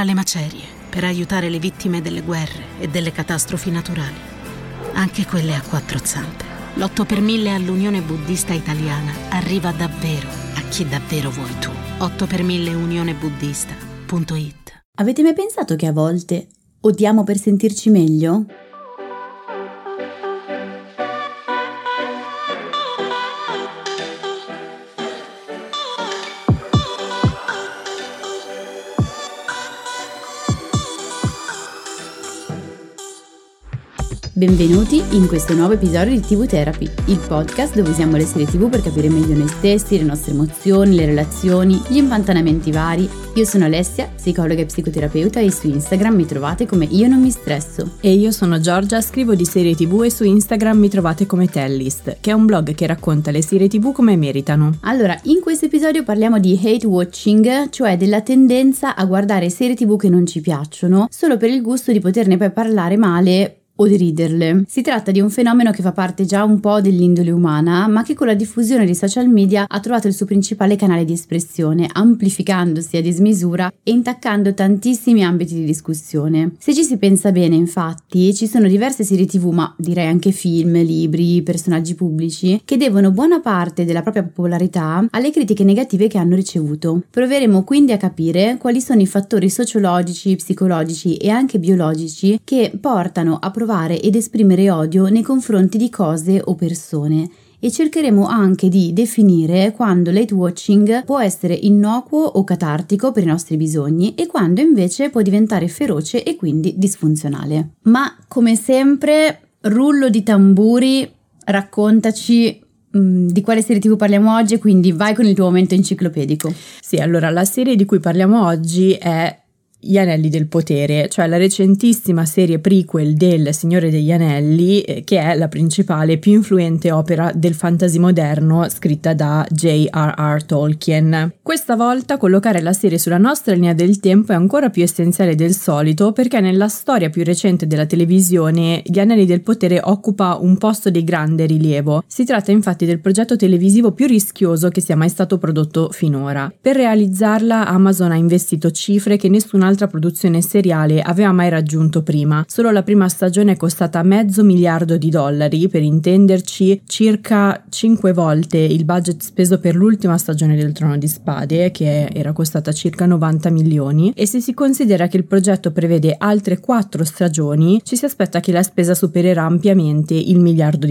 tra le macerie per aiutare le vittime delle guerre e delle catastrofi naturali, anche quelle a quattro zampe. L'8 per 1000 all'Unione Buddista Italiana arriva davvero a chi davvero vuoi tu. 8 per 1000 unionebuddista.it. Avete mai pensato che a volte odiamo per sentirci meglio? Benvenuti in questo nuovo episodio di TV Therapy, il podcast dove usiamo le serie TV per capire meglio noi stessi, le nostre emozioni, le relazioni, gli impantanamenti vari. Io sono Alessia, psicologa e psicoterapeuta, e su Instagram mi trovate come Io Non Mi Stresso. E io sono Giorgia, scrivo di serie TV e su Instagram mi trovate come Tellist, che è un blog che racconta le serie TV come meritano. Allora, in questo episodio parliamo di hate watching, cioè della tendenza a guardare serie TV che non ci piacciono, solo per il gusto di poterne poi parlare male o di riderle. Si tratta di un fenomeno che fa parte già un po' dell'indole umana, ma che con la diffusione dei social media ha trovato il suo principale canale di espressione, amplificandosi a dismisura e intaccando tantissimi ambiti di discussione. Se ci si pensa bene, infatti, ci sono diverse serie TV, ma direi anche film, libri, personaggi pubblici, che devono buona parte della propria popolarità alle critiche negative che hanno ricevuto. Proveremo quindi a capire quali sono i fattori sociologici, psicologici e anche biologici che portano a provare ed esprimere odio nei confronti di cose o persone, e cercheremo anche di definire quando l'hate watching può essere innocuo o catartico per i nostri bisogni e quando invece può diventare feroce e quindi disfunzionale. Ma come sempre, rullo di tamburi, raccontaci di quale serie TV parliamo oggi, quindi vai con il tuo momento enciclopedico. Sì, allora la serie di cui parliamo oggi è Gli Anelli del Potere, cioè la recentissima serie prequel del Signore degli Anelli, che è la principale e più influente opera del fantasy moderno scritta da J.R.R. Tolkien. Questa volta collocare la serie sulla nostra linea del tempo è ancora più essenziale del solito, perché nella storia più recente della televisione Gli Anelli del Potere occupa un posto di grande rilievo. Si tratta infatti del progetto televisivo più rischioso che sia mai stato prodotto finora. Per realizzarla Amazon ha investito cifre che nessun altro produzione seriale aveva mai raggiunto prima. Solo la prima stagione è costata $500 milioni, per intenderci circa 5 volte il budget speso per l'ultima stagione del Trono di Spade, che era costata circa 90 milioni, e se si considera che il progetto prevede altre 4 stagioni ci si aspetta che la spesa supererà ampiamente il $1 miliardo.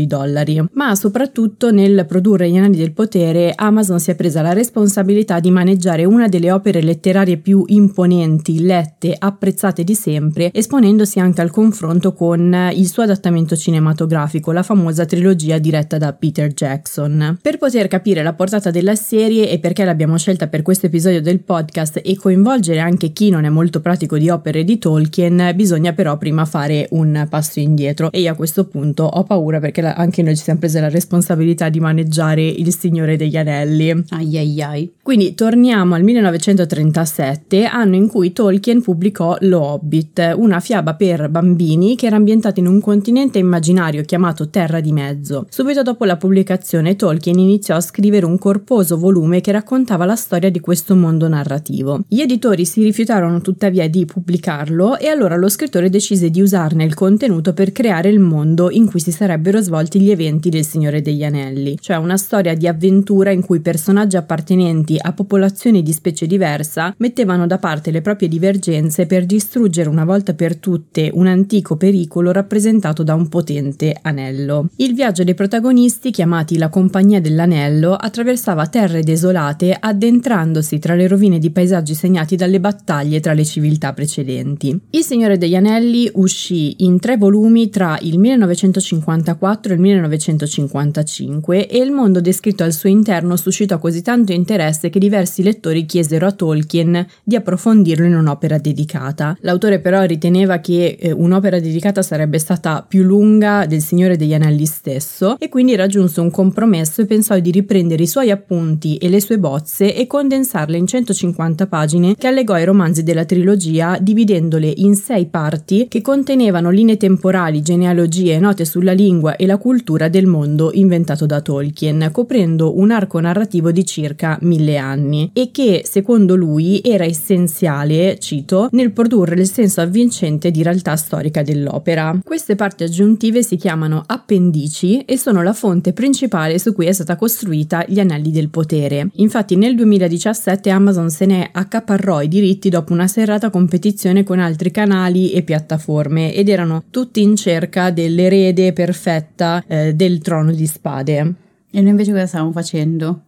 Ma soprattutto nel produrre Gli Anelli del Potere Amazon si è presa la responsabilità di maneggiare una delle opere letterarie più imponenti, lette, apprezzate di sempre, esponendosi anche al confronto con il suo adattamento cinematografico, la famosa trilogia diretta da Peter Jackson. Per poter capire la portata della serie e perché l'abbiamo scelta per questo episodio del podcast e coinvolgere anche chi non è molto pratico di opere di Tolkien, bisogna però prima fare un passo indietro, e io a questo punto ho paura perché anche noi ci siamo prese la responsabilità di maneggiare il Signore degli Anelli. Ai ai ai. Quindi torniamo al 1937, anno in cui Tolkien pubblicò Lo Hobbit, una fiaba per bambini che era ambientata in un continente immaginario chiamato Terra di Mezzo. Subito dopo la pubblicazione Tolkien iniziò a scrivere un corposo volume che raccontava la storia di questo mondo narrativo. Gli editori si rifiutarono tuttavia di pubblicarlo, e allora lo scrittore decise di usarne il contenuto per creare il mondo in cui si sarebbero svolti gli eventi del Signore degli Anelli, cioè una storia di avventura in cui personaggi appartenenti a popolazioni di specie diversa mettevano da parte le proprie divergenze per distruggere una volta per tutte un antico pericolo rappresentato da un potente anello. Il viaggio dei protagonisti, chiamati la Compagnia dell'Anello, attraversava terre desolate, addentrandosi tra le rovine di paesaggi segnati dalle battaglie tra le civiltà precedenti. Il Signore degli Anelli uscì in 3 volumi tra il 1954 e il 1955, e il mondo descritto al suo interno suscitò così tanto interesse che diversi lettori chiesero a Tolkien di approfondirlo in un'opera dedicata. L'autore però riteneva che un'opera dedicata sarebbe stata più lunga del Signore degli Anelli stesso, e quindi raggiunse un compromesso e pensò di riprendere i suoi appunti e le sue bozze e condensarle in 150 pagine che allegò ai romanzi della trilogia, dividendole in 6 parti che contenevano linee temporali, genealogie, note sulla lingua e la cultura del mondo inventato da Tolkien, coprendo un arco narrativo di circa 1000 anni e che, secondo lui, era essenziale riuscito nel produrre il senso avvincente di realtà storica dell'opera. Queste parti aggiuntive si chiamano appendici e sono la fonte principale su cui è stata costruita Gli Anelli del Potere. Infatti nel 2017 Amazon se ne accaparrò i diritti dopo una serrata competizione con altri canali e piattaforme ed erano tutti in cerca dell'erede perfetta del Trono di Spade. E noi invece cosa stavamo facendo?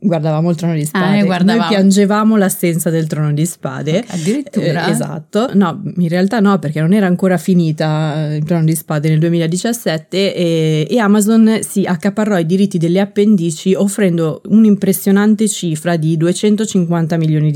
Guardavamo il Trono di Spade, noi piangevamo l'assenza del Trono di Spade. Okay, addirittura? Esatto, no, in realtà no, perché non era ancora finita il Trono di Spade nel 2017 e Amazon si accaparrò i diritti delle appendici offrendo un'impressionante cifra di $250 milioni.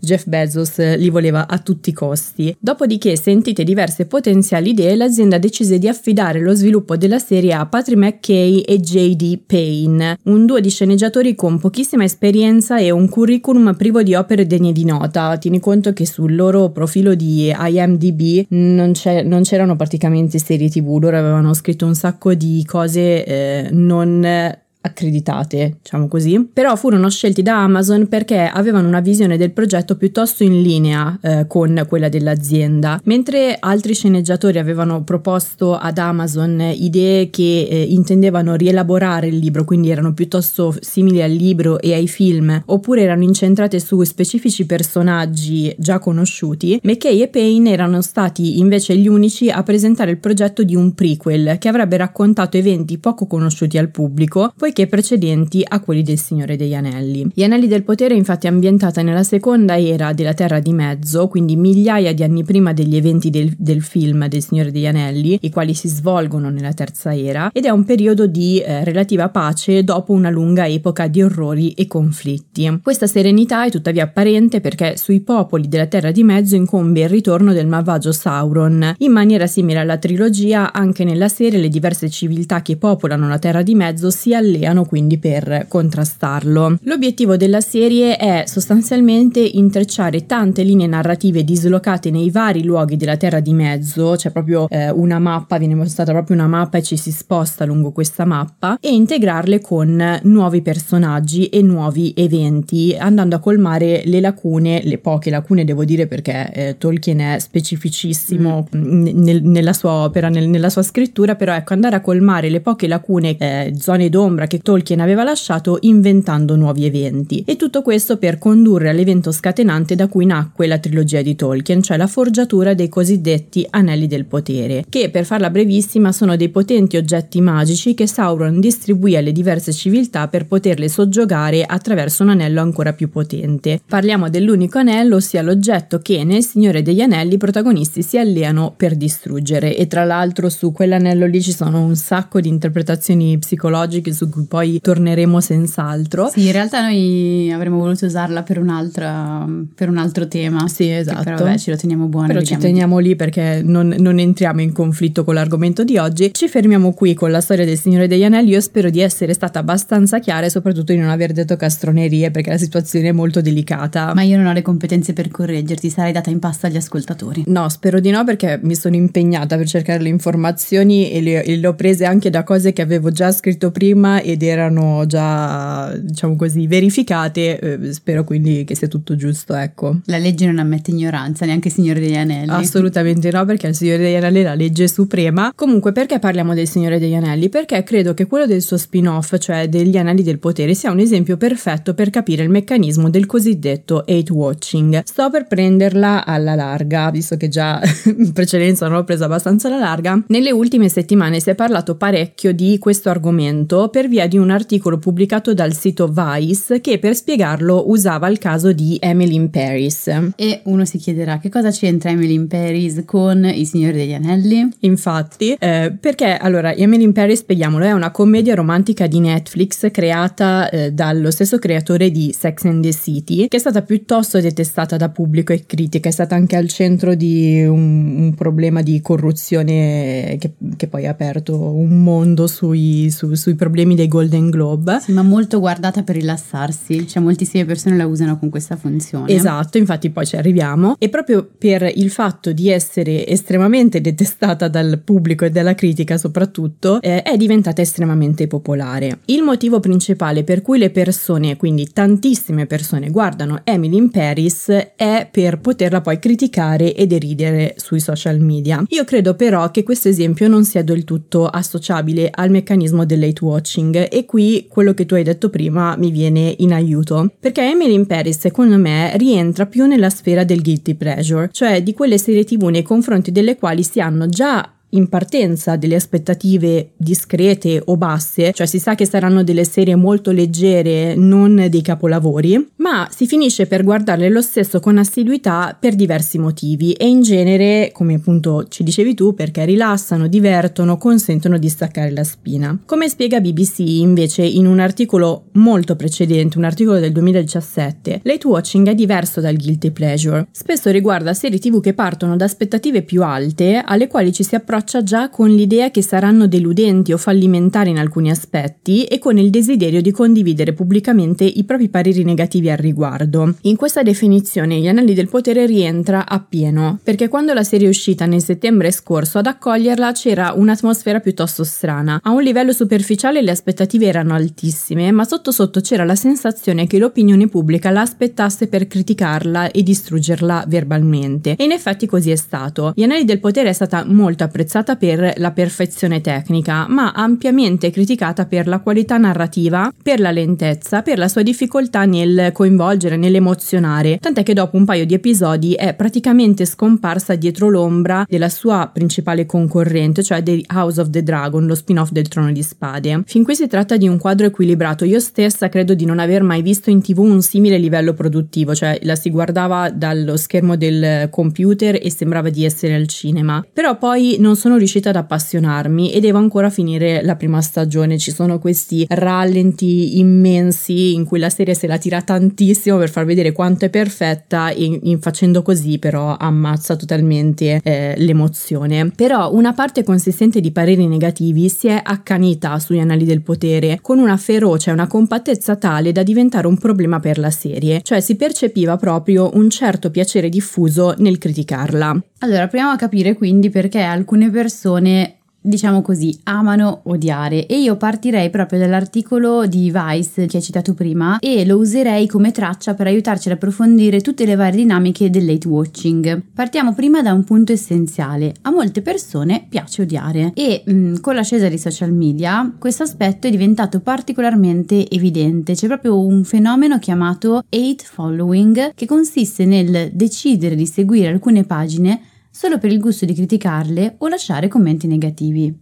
Jeff Bezos li voleva a tutti i costi. Dopodiché, sentite diverse potenziali idee, l'azienda decise di affidare lo sviluppo della serie a Patrick McKay e J.D. Payne, un duo di sceneggiatori con pochissima esperienza e un curriculum privo di opere degne di nota. Tieni conto che sul loro profilo di IMDb non c'erano praticamente serie TV, loro avevano scritto un sacco di cose non accreditate, diciamo così, però furono scelti da Amazon perché avevano una visione del progetto piuttosto in linea con quella dell'azienda, mentre altri sceneggiatori avevano proposto ad Amazon idee che intendevano rielaborare il libro, quindi erano piuttosto simili al libro e ai film, oppure erano incentrate su specifici personaggi già conosciuti. McKay e Payne erano stati invece gli unici a presentare il progetto di un prequel che avrebbe raccontato eventi poco conosciuti al pubblico, poiché precedenti a quelli del Signore degli Anelli. Gli Anelli del Potere infatti è ambientata nella seconda era della Terra di Mezzo, quindi migliaia di anni prima degli eventi del film del Signore degli Anelli, i quali si svolgono nella terza era, ed è un periodo di relativa pace dopo una lunga epoca di orrori e conflitti. Questa serenità è tuttavia apparente perché sui popoli della Terra di Mezzo incombe il ritorno del malvagio Sauron. In maniera simile alla trilogia, anche nella serie le diverse civiltà che popolano la Terra di Mezzo si alleano quindi per contrastarlo. L'obiettivo della serie è sostanzialmente intrecciare tante linee narrative dislocate nei vari luoghi della Terra di Mezzo, c'è proprio una mappa, viene mostrata proprio una mappa e ci si sposta lungo questa mappa, e integrarle con nuovi personaggi e nuovi eventi, andando a colmare le lacune, le poche lacune devo dire perché Tolkien è specificissimo nella sua opera, nella sua scrittura, però ecco, andare a colmare le poche lacune, zone d'ombra che Tolkien aveva lasciato inventando nuovi eventi, e tutto questo per condurre all'evento scatenante da cui nacque la trilogia di Tolkien, cioè la forgiatura dei cosiddetti Anelli del Potere, che per farla brevissima sono dei potenti oggetti magici che Sauron distribuì alle diverse civiltà per poterle soggiogare attraverso un anello ancora più potente. Parliamo dell'unico anello, ossia l'oggetto che nel Signore degli Anelli i protagonisti si alleano per distruggere, e tra l'altro su quell'anello lì ci sono un sacco di interpretazioni psicologiche su cui poi torneremo senz'altro. Sì, in realtà noi avremmo voluto usarla per un altro tema. Sì, esatto. Però vabbè, ce lo teniamo buono. Però ci teniamo lì perché non entriamo in conflitto con l'argomento di oggi. Ci fermiamo qui con la storia del Signore degli Anelli. Io spero di essere stata abbastanza chiara e soprattutto di non aver detto castronerie perché la situazione è molto delicata. Ma io non ho le competenze per correggerti, sarei data in pasta agli ascoltatori. No, spero di no perché mi sono impegnata per cercare le informazioni e le ho prese anche da cose che avevo già scritto prima ed erano già, diciamo così, verificate, spero quindi che sia tutto giusto, ecco. La legge non ammette ignoranza, neanche il Signore degli Anelli. Assolutamente no, perché il Signore degli Anelli è la legge suprema. Comunque, perché parliamo del Signore degli Anelli? Perché credo che quello del suo spin-off, cioè degli Anelli del Potere, sia un esempio perfetto per capire il meccanismo del cosiddetto hate watching. Sto per prenderla alla larga, visto che già in precedenza l'ho presa abbastanza alla larga. Nelle ultime settimane si è parlato parecchio di questo argomento per via di un articolo pubblicato dal sito Vice che per spiegarlo usava il caso di Emily in Paris. E uno si chiederà che cosa c'entra Emily in Paris con il Signore degli Anelli? Infatti, perché allora Emily in Paris, spieghiamolo, è una commedia romantica di Netflix creata dallo stesso creatore di Sex and the City, che è stata piuttosto detestata da pubblico e critica, è stata anche al centro di un problema di corruzione che poi ha aperto un mondo sui problemi dei ai Golden Globe. Sì, ma molto guardata per rilassarsi, cioè moltissime persone la usano con questa funzione. Esatto, infatti poi ci arriviamo. E proprio per il fatto di essere estremamente detestata dal pubblico e dalla critica soprattutto, è diventata estremamente popolare. Il motivo principale per cui le persone, quindi tantissime persone, guardano Emily in Paris è per poterla poi criticare e deridere sui social media. Io credo però che questo esempio non sia del tutto associabile al meccanismo dell'hate watching, e qui quello che tu hai detto prima mi viene in aiuto, perché Emily in Paris secondo me rientra più nella sfera del guilty pleasure, cioè di quelle serie TV nei confronti delle quali si hanno già in partenza delle aspettative discrete o basse, cioè si sa che saranno delle serie molto leggere, non dei capolavori, ma si finisce per guardarle lo stesso con assiduità per diversi motivi, e in genere, come appunto ci dicevi tu, perché rilassano, divertono, consentono di staccare la spina. Come spiega BBC invece in un articolo molto precedente, un articolo del 2017, l'hate watching è diverso dal guilty pleasure, spesso riguarda serie TV che partono da aspettative più alte, alle quali ci si approccia già con l'idea che saranno deludenti o fallimentari in alcuni aspetti, e con il desiderio di condividere pubblicamente i propri pareri negativi al riguardo. In questa definizione Gli Anelli del Potere rientra appieno, perché quando la serie è uscita nel settembre scorso, ad accoglierla c'era un'atmosfera piuttosto strana. A un livello superficiale le aspettative erano altissime, ma sotto sotto c'era la sensazione che l'opinione pubblica la aspettasse per criticarla e distruggerla verbalmente, e in effetti così è stato. Gli Anelli del Potere è stata molto apprezzata per la perfezione tecnica, ma ampiamente criticata per la qualità narrativa, per la lentezza, per la sua difficoltà nel coinvolgere, nell'emozionare, tant'è che dopo un paio di episodi è praticamente scomparsa dietro l'ombra della sua principale concorrente, cioè The House of the Dragon, lo spin-off del Trono di Spade. Fin qui si tratta di un quadro equilibrato. Io stessa credo di non aver mai visto in TV un simile livello produttivo, cioè la si guardava dallo schermo del computer e sembrava di essere al cinema, però poi non sono riuscita ad appassionarmi e devo ancora finire la prima stagione. Ci sono questi rallenti immensi in cui la serie se la tira tantissimo per far vedere quanto è perfetta, e facendo così però ammazza totalmente l'emozione. Però una parte consistente di pareri negativi si è accanita sugli Anelli del Potere con una ferocia e una compattezza tale da diventare un problema per la serie, cioè si percepiva proprio un certo piacere diffuso nel criticarla. Allora, proviamo a capire quindi perché alcune persone, diciamo così, amano odiare, e io partirei proprio dall'articolo di Vice che hai citato prima e lo userei come traccia per aiutarci ad approfondire tutte le varie dinamiche dell'hate watching. Partiamo prima da un punto essenziale: a molte persone piace odiare, e con l'ascesa dei social media questo aspetto è diventato particolarmente evidente. C'è proprio un fenomeno chiamato hate following, che consiste nel decidere di seguire alcune pagine solo per il gusto di criticarle o lasciare commenti negativi.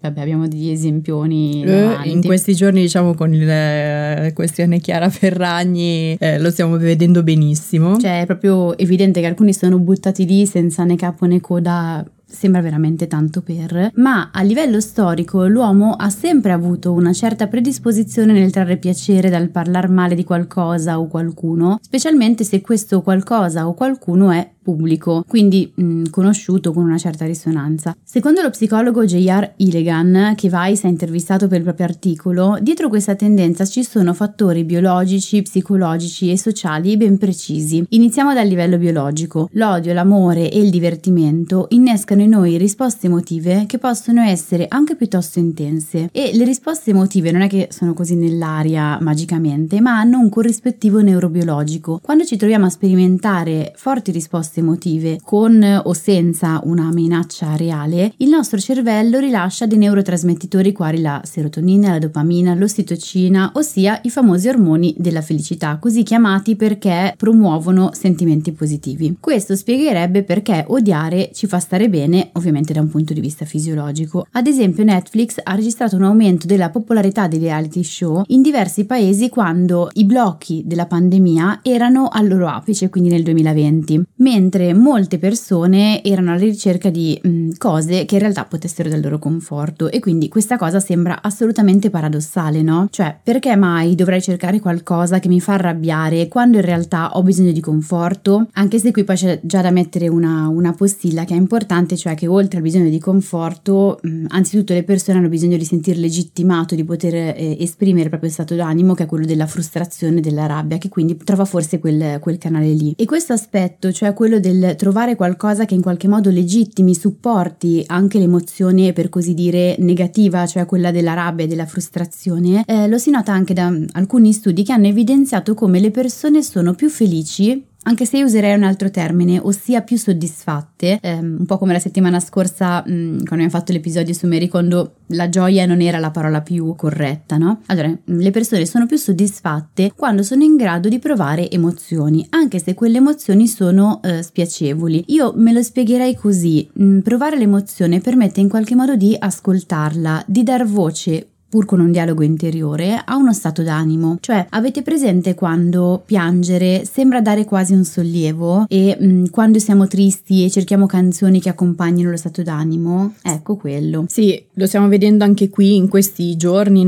Vabbè, abbiamo degli esempioni in questi giorni, diciamo, con la questione Chiara Ferragni, lo stiamo vedendo benissimo. Cioè è proprio evidente che alcuni sono buttati lì senza né capo né coda, sembra veramente tanto per. Ma a livello storico l'uomo ha sempre avuto una certa predisposizione nel trarre piacere dal parlare male di qualcosa o qualcuno, specialmente se questo qualcosa o qualcuno è pubblico, quindi conosciuto, con una certa risonanza. Secondo lo psicologo J.R. Ilagan, che Vice ha intervistato per il proprio articolo, dietro questa tendenza ci sono fattori biologici, psicologici e sociali ben precisi. Iniziamo dal livello biologico. L'odio, l'amore e il divertimento innescano in noi risposte emotive che possono essere anche piuttosto intense, e le risposte emotive non è che sono così nell'aria magicamente, ma hanno un corrispettivo neurobiologico. Quando ci troviamo a sperimentare forti risposte emotive, con o senza una minaccia reale, il nostro cervello rilascia dei neurotrasmettitori quali la serotonina, la dopamina, l'ossitocina, ossia i famosi ormoni della felicità, così chiamati perché promuovono sentimenti positivi. Questo spiegherebbe perché odiare ci fa stare bene, ovviamente da un punto di vista fisiologico. Ad esempio Netflix ha registrato un aumento della popolarità dei reality show in diversi paesi quando i blocchi della pandemia erano al loro apice, quindi nel 2020, mentre molte persone erano alla ricerca di cose che in realtà potessero dare loro conforto, e quindi questa cosa sembra assolutamente paradossale, no? Cioè, perché mai dovrei cercare qualcosa che mi fa arrabbiare quando in realtà ho bisogno di conforto? Anche se qui poi c'è già da mettere una postilla che è importante, cioè che oltre al bisogno di conforto, anzitutto le persone hanno bisogno di sentire legittimato, di poter esprimere il proprio stato d'animo, che è quello della frustrazione, della rabbia, che quindi trova forse quel canale lì. E questo aspetto, cioè quello del trovare qualcosa che in qualche modo legittimi, supporti anche l'emozione per così dire negativa, cioè quella della rabbia e della frustrazione, lo si nota anche da alcuni studi che hanno evidenziato come le persone sono più felici, anche se io userei un altro termine, ossia più soddisfatte, un po' come la settimana scorsa quando abbiamo fatto l'episodio su Mary, quando la gioia non era la parola più corretta, no? Allora, le persone sono più soddisfatte quando sono in grado di provare emozioni, anche se quelle emozioni sono spiacevoli. Io me lo spiegherei così: provare l'emozione permette in qualche modo di ascoltarla, di dar voce, pur con un dialogo interiore, a uno stato d'animo. Cioè, avete presente quando piangere sembra dare quasi un sollievo, e quando siamo tristi e cerchiamo canzoni che accompagnino lo stato d'animo? Ecco quello. Sì, lo stiamo vedendo anche qui in questi giorni,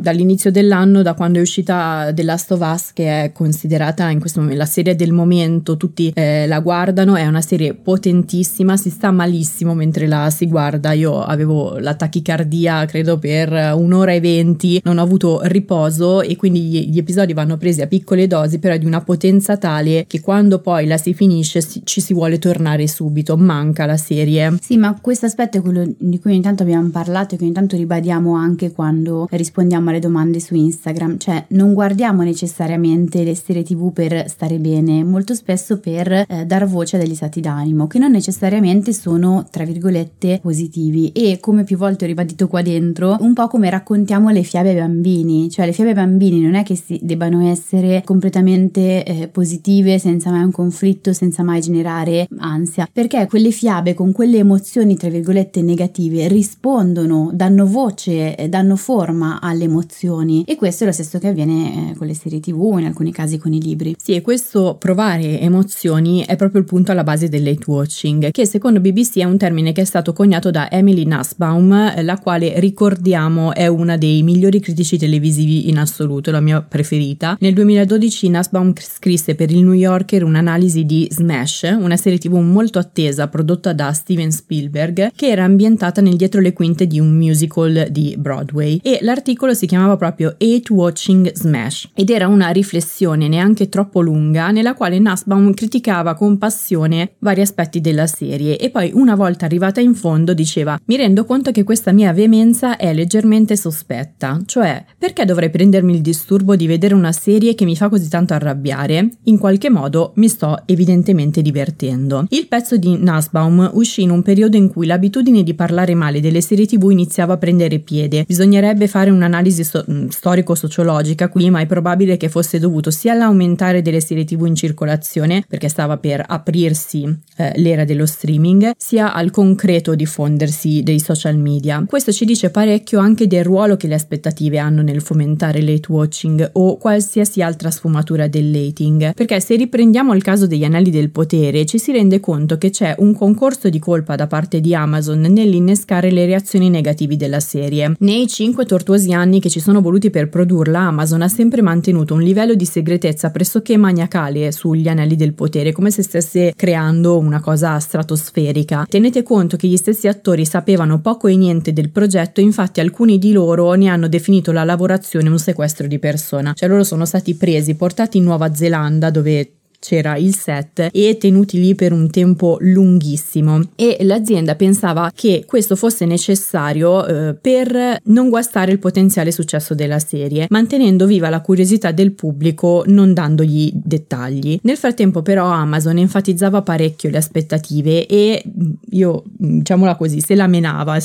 dall'inizio dell'anno, da quando è uscita The Last of Us, che è considerata in questo momento la serie del momento, tutti la guardano, è una serie potentissima, si sta malissimo mentre la si guarda. Io avevo la tachicardia credo per 1 ora e 20, non ho avuto riposo, e quindi gli episodi vanno presi a piccole dosi, però di una potenza tale che quando poi la si finisce ci si vuole tornare subito, manca la serie. Sì, ma questo aspetto è quello di cui ogni tanto abbiamo parlato e che ogni tanto ribadiamo anche quando rispondiamo alle domande su Instagram, cioè non guardiamo necessariamente le serie TV per stare bene, molto spesso per dar voce a degli stati d'animo che non necessariamente sono, tra virgolette, positivi. E come più volte ho ribadito qua dentro, un po' come raccontiamo le fiabe ai bambini, cioè le fiabe ai bambini non è che si debbano essere completamente positive, senza mai un conflitto, senza mai generare ansia, perché quelle fiabe con quelle emozioni, tra virgolette, negative, rispondono, danno voce, danno forma alle emozioni, e questo è lo stesso che avviene con le serie TV, in alcuni casi con i libri. Sì, e questo provare emozioni è proprio il punto alla base dell'hate watching, che secondo BBC è un termine che è stato coniato da Emily Nussbaum, la quale, ricordiamo, è una dei migliori critici televisivi in assoluto, la mia preferita. Nel 2012 Nussbaum scrisse per il New Yorker un'analisi di Smash, una serie TV molto attesa prodotta da Steven Spielberg, che era ambientata nel dietro le quinte di un musical di Broadway, e l'articolo si chiamava proprio Hate Watching Smash, ed era una riflessione neanche troppo lunga nella quale Nussbaum criticava con passione vari aspetti della serie, e poi, una volta arrivata in fondo, diceva: mi rendo conto che questa mia veemenza è leggermente sospetta, cioè perché dovrei prendermi il disturbo di vedere una serie che mi fa così tanto arrabbiare? In qualche modo mi sto evidentemente divertendo. Il pezzo di Nussbaum uscì in un periodo in cui l'abitudine di parlare male delle serie TV iniziava a prendere piede. Bisognerebbe fare un'analisi storico-sociologica qui, ma è probabile che fosse dovuto sia all'aumentare delle serie TV in circolazione, perché stava per aprirsi l'era dello streaming, sia al concreto diffondersi dei social media. Questo ci dice parecchio anche del ruolo che le aspettative hanno nel fomentare l'hate watching o qualsiasi altra sfumatura dell'hating, perché se riprendiamo il caso degli Anelli del Potere ci si rende conto che c'è un concorso di colpa da parte di Amazon nell'innescare le reazioni negative della serie. Nei 5 tortuosi anni che ci sono voluti per produrla, Amazon ha sempre mantenuto un livello di segretezza pressoché maniacale sugli Anelli del Potere, come se stesse creando una cosa stratosferica. Tenete conto che gli stessi attori sapevano poco e niente del progetto, infatti alcuni di loro ne hanno definito la lavorazione un sequestro di persona, cioè loro sono stati presi, portati in Nuova Zelanda dove c'era il set, e tenuti lì per un tempo lunghissimo, e l'azienda pensava che questo fosse necessario per non guastare il potenziale successo della serie, mantenendo viva la curiosità del pubblico, non dandogli dettagli. Nel frattempo però Amazon enfatizzava parecchio le aspettative, e io, diciamola così, se la menava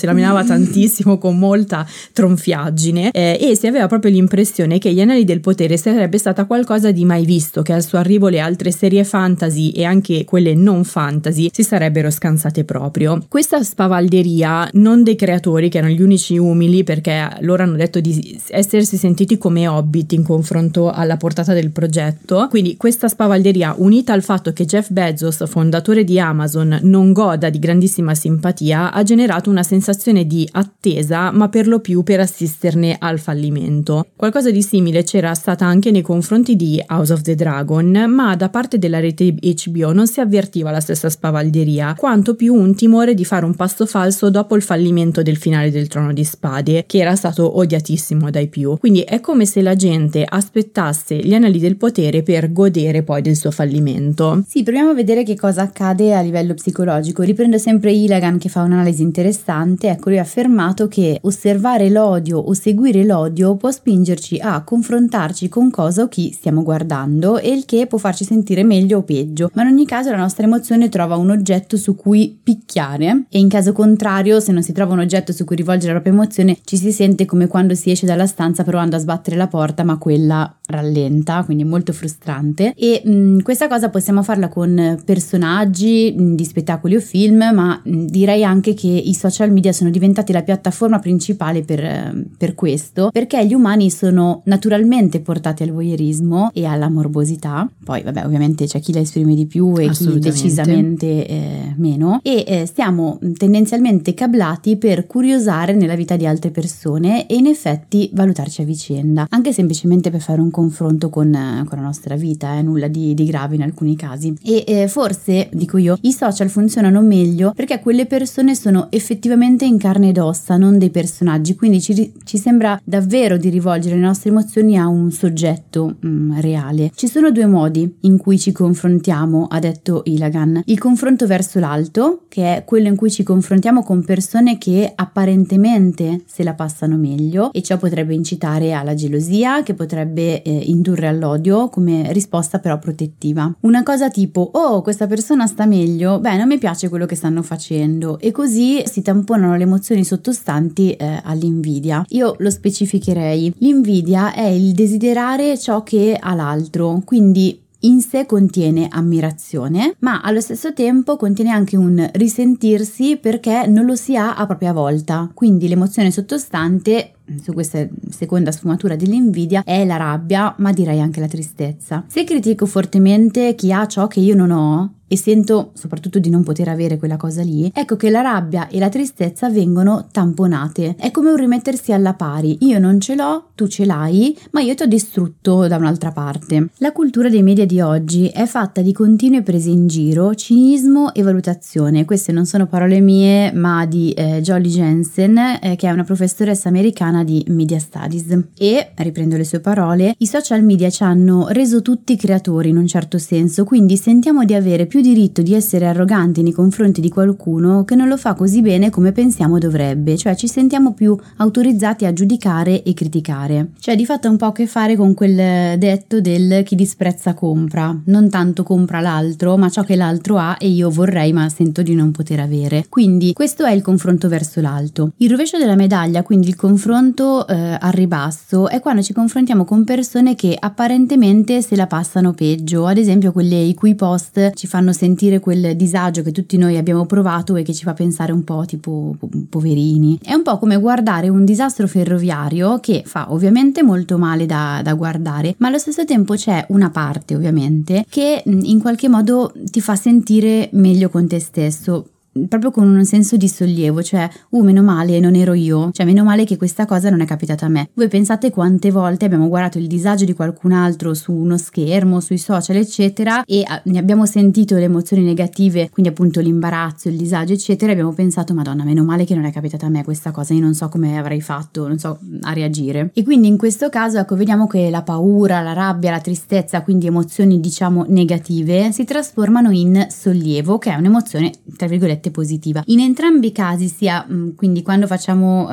tantissimo, con molta tronfiaggine, e si aveva proprio l'impressione che Gli Anelli del Potere sarebbe stata qualcosa di mai visto, che al suo arrivo le altre altre serie fantasy e anche quelle non fantasy si sarebbero scansate proprio. Questa spavalderia non dei creatori, che erano gli unici umili, perché loro hanno detto di essersi sentiti come hobbit in confronto alla portata del progetto, quindi questa spavalderia unita al fatto che Jeff Bezos, fondatore di Amazon, non goda di grandissima simpatia, ha generato una sensazione di attesa, ma per lo più per assisterne al fallimento. Qualcosa di simile c'era stata anche nei confronti di House of the Dragon, ma da parte della rete HBO non si avvertiva la stessa spavalderia, quanto più un timore di fare un passo falso dopo il fallimento del finale del Trono di Spade, che era stato odiatissimo dai più. Quindi è come se la gente aspettasse Gli Anelli del Potere per godere poi del suo fallimento. Sì, proviamo a vedere che cosa accade a livello psicologico. Riprendo sempre Ilagan, che fa un'analisi interessante. Ecco, lui ha affermato che osservare l'odio o seguire l'odio può spingerci a confrontarci con cosa o chi stiamo guardando, e il che può farci sentire meglio o peggio, ma in ogni caso la nostra emozione trova un oggetto su cui picchiare, e in caso contrario, se non si trova un oggetto su cui rivolgere la propria emozione, ci si sente come quando si esce dalla stanza provando a sbattere la porta ma quella rallenta, quindi è molto frustrante. E questa cosa possiamo farla con personaggi di spettacoli o film, ma direi anche che i social media sono diventati la piattaforma principale per questo, perché gli umani sono naturalmente portati al voyeurismo e alla morbosità. Poi vabbè, ovviamente c'è chi la esprime di più e chi decisamente meno, e stiamo tendenzialmente cablati per curiosare nella vita di altre persone e in effetti valutarci a vicenda, anche semplicemente per fare un confronto con la nostra vita, nulla di grave in alcuni casi. E forse, dico io, i social funzionano meglio perché quelle persone sono effettivamente in carne ed ossa, non dei personaggi, quindi ci sembra davvero di rivolgere le nostre emozioni a un soggetto reale. Ci sono due modi in cui ci confrontiamo, ha detto Ilagan: il confronto verso l'alto, che è quello in cui ci confrontiamo con persone che apparentemente se la passano meglio, e ciò potrebbe incitare alla gelosia, che potrebbe indurre all'odio come risposta però protettiva. Una cosa tipo: oh, questa persona sta meglio, beh, non mi piace quello che stanno facendo, e così si tamponano le emozioni sottostanti all'invidia. Io lo specificherei: l'invidia è il desiderare ciò che ha l'altro, quindi in sé contiene ammirazione, ma allo stesso tempo contiene anche un risentirsi perché non lo si ha a propria volta. Quindi l'emozione sottostante su questa seconda sfumatura dell'invidia è la rabbia, ma direi anche la tristezza. Se critico fortemente chi ha ciò che io non ho e sento soprattutto di non poter avere quella cosa lì, ecco che la rabbia e la tristezza vengono tamponate. È come un rimettersi alla pari: io non ce l'ho, tu ce l'hai, ma io ti ho distrutto da un'altra parte. La cultura dei media di oggi è fatta di continue prese in giro, cinismo e valutazione. Queste non sono parole mie, ma di Jolly Jensen, che è una professoressa americana di Media Studies, e riprendo le sue parole: i social media ci hanno reso tutti creatori in un certo senso, quindi sentiamo di avere più diritto di essere arroganti nei confronti di qualcuno che non lo fa così bene come pensiamo dovrebbe, cioè ci sentiamo più autorizzati a giudicare e criticare. Cioè di fatto ha un po' a che fare con quel detto del chi disprezza compra, non tanto compra l'altro ma ciò che l'altro ha e io vorrei ma sento di non poter avere. Quindi questo è il confronto verso l'alto. Il rovescio della medaglia, quindi il confronto al ribasso, è quando ci confrontiamo con persone che apparentemente se la passano peggio, ad esempio quelle i cui post ci fanno sentire quel disagio che tutti noi abbiamo provato e che ci fa pensare un po' tipo poverini. È un po' come guardare un disastro ferroviario, che fa ovviamente molto male da guardare, ma allo stesso tempo c'è una parte ovviamente che in qualche modo ti fa sentire meglio con te stesso, proprio con un senso di sollievo, cioè meno male non ero io, cioè meno male che questa cosa non è capitata a me. Voi pensate quante volte abbiamo guardato il disagio di qualcun altro su uno schermo, sui social eccetera, e ne abbiamo sentito le emozioni negative, quindi appunto l'imbarazzo, il disagio eccetera, e abbiamo pensato: madonna, meno male che non è capitata a me questa cosa, io non so come avrei fatto, non so a reagire. E quindi in questo caso, ecco, vediamo che la paura, la rabbia, la tristezza, quindi emozioni diciamo negative, si trasformano in sollievo, che è un'emozione tra virgolette parte positiva. In entrambi i casi, sia quindi quando facciamo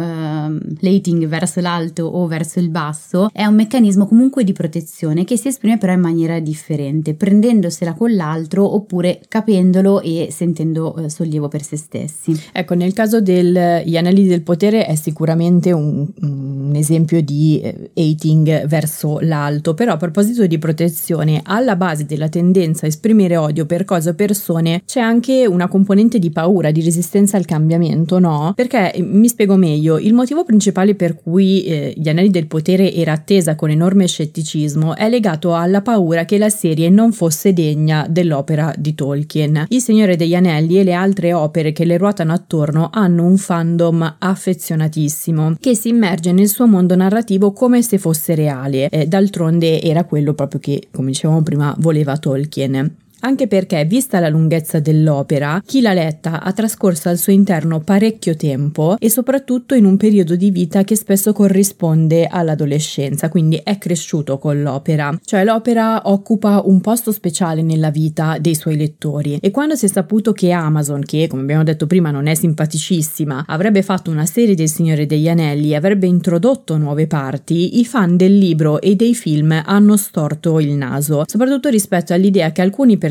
rating verso l'alto o verso il basso, è un meccanismo comunque di protezione che si esprime però in maniera differente, prendendosela con l'altro oppure capendolo e sentendo sollievo per se stessi. Ecco, nel caso degli Anelli del Potere è sicuramente un esempio di hating verso l'alto, però a proposito di protezione, alla base della tendenza a esprimere odio per cose o persone c'è anche una componente di paura, di resistenza al cambiamento, no? Perché, mi spiego meglio, il motivo principale per cui Gli Anelli del Potere era attesa con enorme scetticismo è legato alla paura che la serie non fosse degna dell'opera di Tolkien. Il Signore degli Anelli e le altre opere che le ruotano attorno hanno un fandom affezionatissimo che si immerge nel suo mondo narrativo come se fosse reale. D'altronde era quello proprio che, come dicevamo prima, voleva Tolkien. Anche perché, vista la lunghezza dell'opera, chi l'ha letta ha trascorso al suo interno parecchio tempo e soprattutto in un periodo di vita che spesso corrisponde all'adolescenza, quindi è cresciuto con l'opera. Cioè l'opera occupa un posto speciale nella vita dei suoi lettori, e quando si è saputo che Amazon, che come abbiamo detto prima non è simpaticissima, avrebbe fatto una serie del Signore degli Anelli, avrebbe introdotto nuove parti, i fan del libro e dei film hanno storto il naso, soprattutto rispetto all'idea che alcuni personaggi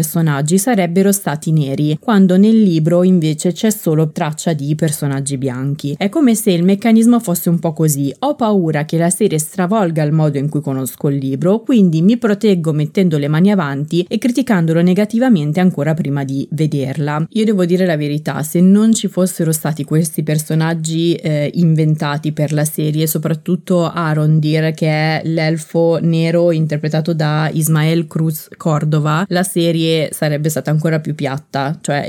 sarebbero stati neri, quando nel libro invece c'è solo traccia di personaggi bianchi. È come se il meccanismo fosse un po' così: ho paura che la serie stravolga il modo in cui conosco il libro, quindi mi proteggo mettendo le mani avanti e criticandolo negativamente ancora prima di vederla. Io devo dire la verità, se non ci fossero stati questi personaggi inventati per la serie, soprattutto Arondir, che è l'elfo nero interpretato da Ismael Cruz Cordova, la serie sarebbe stata ancora più piatta. Cioè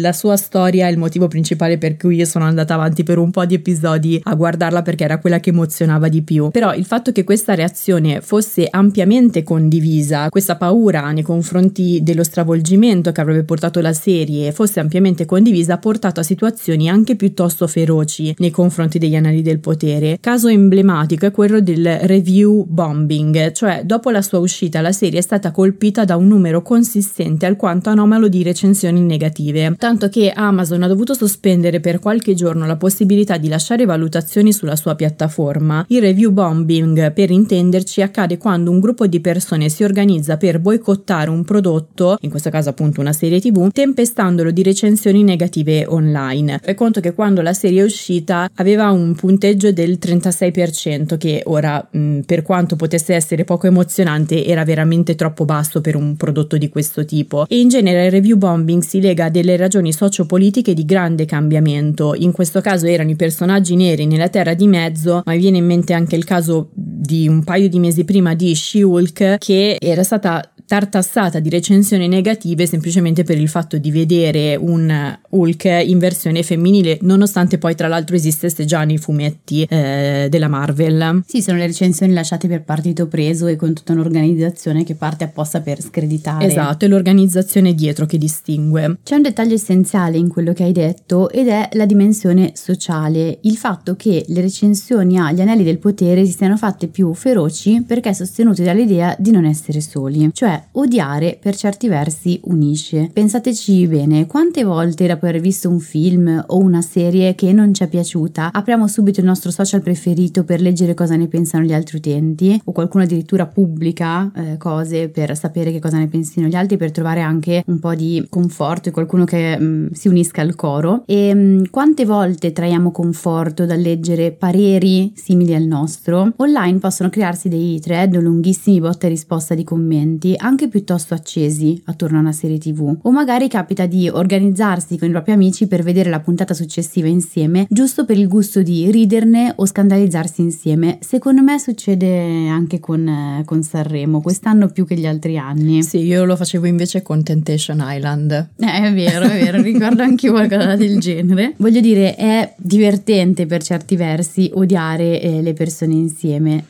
la sua storia è il motivo principale per cui io sono andata avanti per un po' di episodi a guardarla, perché era quella che emozionava di più. Però il fatto che questa reazione fosse ampiamente condivisa, questa paura nei confronti dello stravolgimento che avrebbe portato la serie fosse ampiamente condivisa, ha portato a situazioni anche piuttosto feroci nei confronti degli Anelli del Potere. Caso emblematico è quello del review bombing, cioè dopo la sua uscita la serie è stata colpita da un numero consistente alquanto anomalo di recensioni negative, tanto che Amazon ha dovuto sospendere per qualche giorno la possibilità di lasciare valutazioni sulla sua piattaforma. Il review bombing, per intenderci, accade quando un gruppo di persone si organizza per boicottare un prodotto, in questo caso appunto una serie TV, tempestandolo di recensioni negative online. Fai conto che quando la serie è uscita aveva un punteggio del 36%, che ora, per quanto potesse essere poco emozionante, era veramente troppo basso per un prodotto di questo tipo. E in genere il review bombing si lega a delle ragioni sociopolitiche di grande cambiamento. In questo caso erano i personaggi neri nella Terra di Mezzo, ma mi viene in mente anche il caso di un paio di mesi prima di She-Hulk, che era stata tartassata di recensioni negative semplicemente per il fatto di vedere un Hulk in versione femminile, nonostante poi tra l'altro esistesse già nei fumetti della Marvel. Sì, sono le recensioni lasciate per partito preso e con tutta un'organizzazione che parte apposta per screditare. Esatto, è l'organizzazione dietro che distingue. C'è un dettaglio essenziale in quello che hai detto, ed è la dimensione sociale, il fatto che le recensioni agli Anelli del Potere si siano fatte più feroci perché sostenute dall'idea di non essere soli. Cioè odiare per certi versi unisce. Pensateci bene, quante volte dopo aver visto un film o una serie che non ci è piaciuta apriamo subito il nostro social preferito per leggere cosa ne pensano gli altri utenti, o qualcuno addirittura pubblica cose per sapere che cosa ne pensino gli altri, per trovare anche un po' di conforto e qualcuno che si unisca al coro. E quante volte traiamo conforto dal leggere pareri simili al nostro. Online possono crearsi dei thread o lunghissimi botta e risposta di commenti anche piuttosto accesi attorno a una serie TV, o magari capita di organizzarsi con i propri amici per vedere la puntata successiva insieme, giusto per il gusto di riderne o scandalizzarsi insieme. Secondo me succede anche con Sanremo, quest'anno più che gli altri anni. Sì, io lo facevo invece con Temptation Island. È vero, ricordo anch'io qualcosa del genere. Voglio dire, è divertente per certi versi odiare le persone insieme.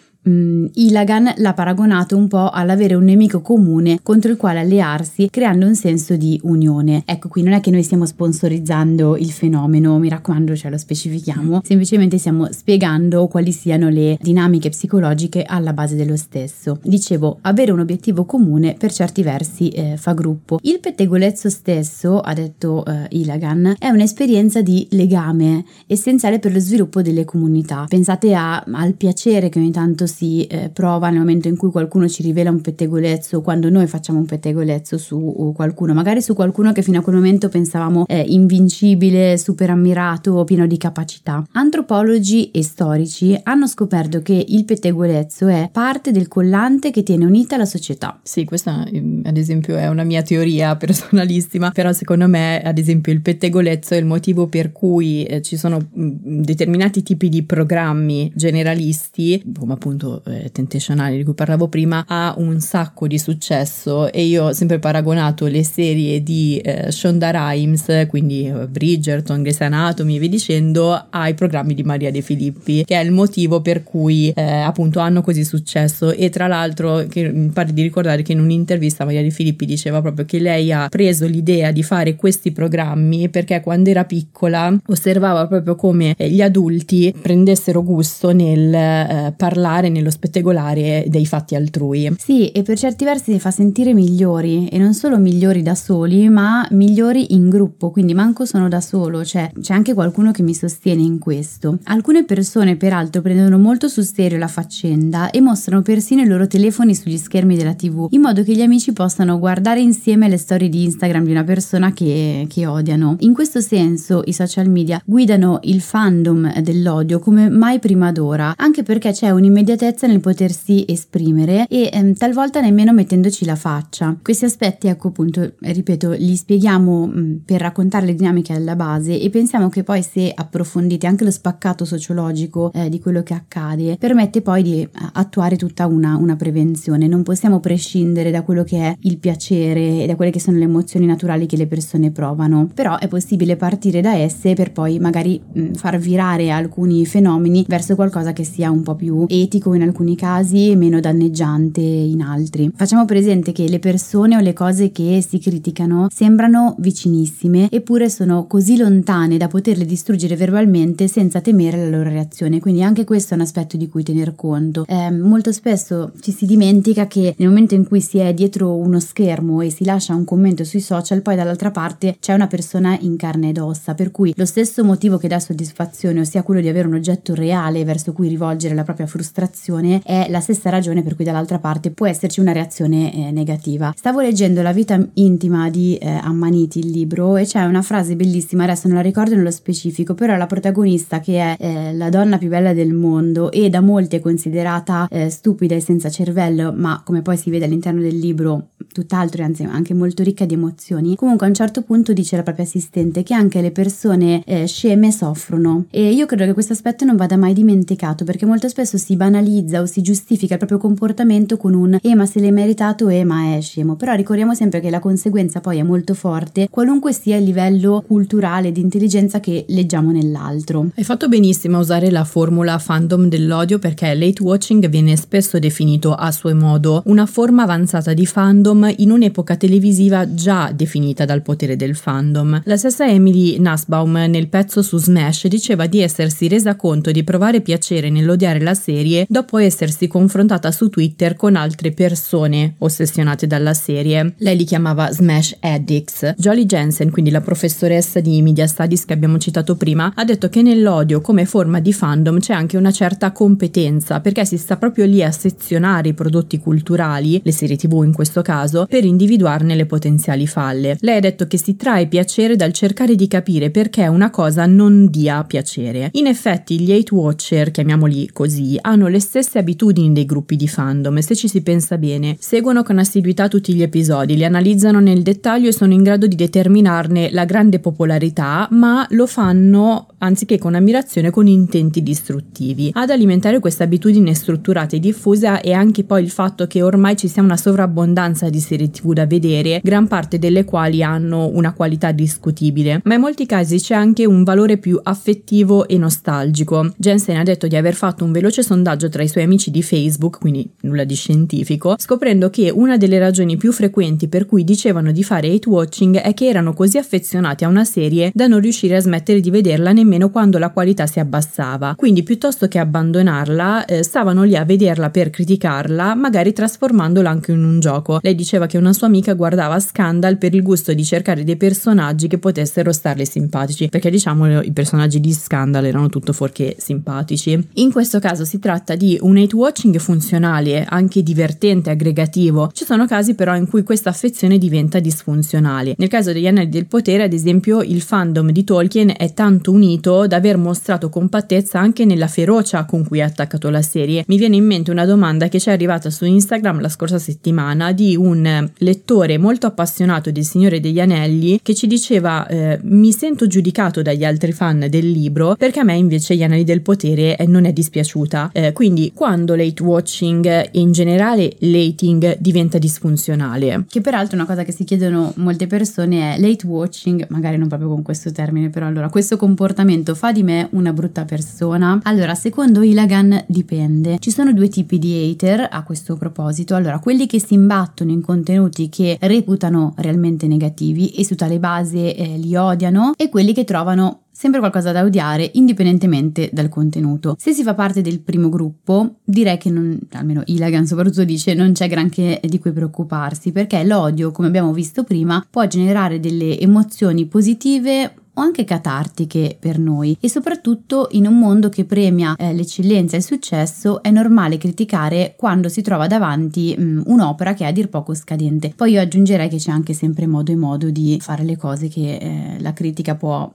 Ilagan l'ha paragonato un po' all'avere un nemico comune contro il quale allearsi, creando un senso di unione. Ecco, qui non è che noi stiamo sponsorizzando il fenomeno, mi raccomando, ce lo specifichiamo, semplicemente stiamo spiegando quali siano le dinamiche psicologiche alla base dello stesso. Dicevo, avere un obiettivo comune per certi versi fa gruppo. Il pettegolezzo stesso, ha detto Ilagan, è un'esperienza di legame essenziale per lo sviluppo delle comunità. Pensate al piacere che ogni tanto si prova nel momento in cui qualcuno ci rivela un pettegolezzo, quando noi facciamo un pettegolezzo su qualcuno, magari su qualcuno che fino a quel momento pensavamo invincibile, super ammirato, pieno di capacità. Antropologi e storici hanno scoperto che il pettegolezzo è parte del collante che tiene unita la società. Sì, questa ad esempio è una mia teoria personalissima, però secondo me ad esempio il pettegolezzo è il motivo per cui ci sono determinati tipi di programmi generalisti, come appunto tentazionali di cui parlavo prima, ha un sacco di successo. E io ho sempre paragonato le serie di Shonda Rhimes, quindi Bridgerton, Grey's Anatomy e via dicendo, ai programmi di Maria De Filippi, che è il motivo per cui appunto hanno così successo. E tra l'altro mi pare di ricordare che in un'intervista Maria De Filippi diceva proprio che lei ha preso l'idea di fare questi programmi perché quando era piccola osservava proprio come gli adulti prendessero gusto nel parlare, nello spettacolare dei fatti altrui. Sì, e per certi versi li fa sentire migliori, e non solo migliori da soli, ma migliori in gruppo, quindi manco sono da solo, cioè c'è anche qualcuno che mi sostiene in questo. Alcune persone peraltro prendono molto sul serio la faccenda e mostrano persino i loro telefoni sugli schermi della TV, in modo che gli amici possano guardare insieme le storie di Instagram di una persona che odiano. In questo senso i social media guidano il fandom dell'odio come mai prima d'ora, anche perché c'è un'immediatezza nel potersi esprimere e talvolta nemmeno mettendoci la faccia. Questi aspetti, ecco, appunto, ripeto, li spieghiamo per raccontare le dinamiche alla base, e pensiamo che poi, se approfondite anche lo spaccato sociologico di quello che accade, permette poi di attuare tutta una prevenzione. Non possiamo prescindere da quello che è il piacere e da quelle che sono le emozioni naturali che le persone provano, però è possibile partire da esse per poi magari far virare alcuni fenomeni verso qualcosa che sia un po' più etico in alcuni casi e meno danneggiante in altri. Facciamo presente che le persone o le cose che si criticano sembrano vicinissime, eppure sono così lontane da poterle distruggere verbalmente senza temere la loro reazione, quindi anche questo è un aspetto di cui tener conto. Molto spesso ci si dimentica che nel momento in cui si è dietro uno schermo e si lascia un commento sui social, poi dall'altra parte c'è una persona in carne ed ossa, per cui lo stesso motivo che dà soddisfazione, ossia quello di avere un oggetto reale verso cui rivolgere la propria frustrazione, è la stessa ragione per cui dall'altra parte può esserci una reazione negativa. Stavo leggendo La vita intima di Ammaniti, il libro, e c'è una frase bellissima, adesso non la ricordo nello specifico, però la protagonista, che è la donna più bella del mondo e da molti è considerata stupida e senza cervello, ma come poi si vede all'interno del libro tutt'altro, e anzi anche molto ricca di emozioni, comunque a un certo punto dice alla propria assistente che anche le persone sceme soffrono. E io credo che questo aspetto non vada mai dimenticato, perché molto spesso si banalizza o si giustifica il proprio comportamento con un ma se l'è meritato, ma è scemo. Però ricordiamo sempre che la conseguenza poi è molto forte, qualunque sia il livello culturale di intelligenza che leggiamo nell'altro. Hai fatto benissimo a usare la formula fandom dell'odio, perché l'hate watching viene spesso definito a suo modo una forma avanzata di fandom in un'epoca televisiva già definita dal potere del fandom. La stessa Emily Nussbaum nel pezzo su Smash diceva di essersi resa conto di provare piacere nell'odiare la serie dopo essersi confrontata su Twitter con altre persone ossessionate dalla serie. Lei li chiamava Smash Addicts. Jolly Jensen, quindi la professoressa di Media Studies che abbiamo citato prima, ha detto che nell'odio come forma di fandom c'è anche una certa competenza, perché si sta proprio lì a sezionare i prodotti culturali, le serie TV in questo caso, per individuarne le potenziali falle. Lei ha detto che si trae piacere dal cercare di capire perché una cosa non dia piacere. In effetti gli hate watcher, chiamiamoli così, hanno le stesse abitudini dei gruppi di fandom, se ci si pensa bene. Seguono con assiduità tutti gli episodi, li analizzano nel dettaglio e sono in grado di determinarne la grande popolarità, ma lo fanno anziché con ammirazione con intenti distruttivi. Ad alimentare questa abitudine strutturata e diffusa è anche poi il fatto che ormai ci sia una sovrabbondanza di serie TV da vedere, gran parte delle quali hanno una qualità discutibile, ma in molti casi c'è anche un valore più affettivo e nostalgico. Jensen ha detto di aver fatto un veloce sondaggio tra i suoi amici di Facebook, quindi nulla di scientifico, scoprendo che una delle ragioni più frequenti per cui dicevano di fare hate watching è che erano così affezionati a una serie da non riuscire a smettere di vederla nemmeno quando la qualità si abbassava, quindi piuttosto che abbandonarla stavano lì a vederla per criticarla, magari trasformandola anche in un gioco. Lei diceva che una sua amica guardava Scandal per il gusto di cercare dei personaggi che potessero starle simpatici, perché diciamo i personaggi di Scandal erano tutto fuorché simpatici. In questo caso si tratta di un hate watching funzionale, anche divertente, aggregativo. Ci sono casi però in cui questa affezione diventa disfunzionale. Nel caso degli Anelli del Potere, ad esempio, il fandom di Tolkien è tanto unito da aver mostrato compattezza anche nella ferocia con cui ha attaccato la serie. Mi viene in mente una domanda che ci è arrivata su Instagram la scorsa settimana di un lettore molto appassionato del Signore degli Anelli che ci diceva mi sento giudicato dagli altri fan del libro perché a me invece gli Anelli del Potere non è dispiaciuta. Quindi quando l'hate watching e in generale l'hating diventa disfunzionale? Che peraltro una cosa che si chiedono molte persone è: l'hate watching, magari non proprio con questo termine, però allora questo comportamento fa di me una brutta persona? Allora, secondo Ilagan dipende. Ci sono due tipi di hater a questo proposito. Allora, quelli che si imbattono in contenuti che reputano realmente negativi e su tale base li odiano, e quelli che trovano sempre qualcosa da odiare indipendentemente dal contenuto. Se si fa parte del primo gruppo, direi che non, almeno Ilagan soprattutto dice, non c'è granché di cui preoccuparsi, perché l'odio, come abbiamo visto prima, può generare delle emozioni positive o anche catartiche per noi, e soprattutto in un mondo che premia l'eccellenza e il successo è normale criticare quando si trova davanti un'opera che è a dir poco scadente. Poi io aggiungerei che c'è anche sempre modo e modo di fare le cose, che la critica può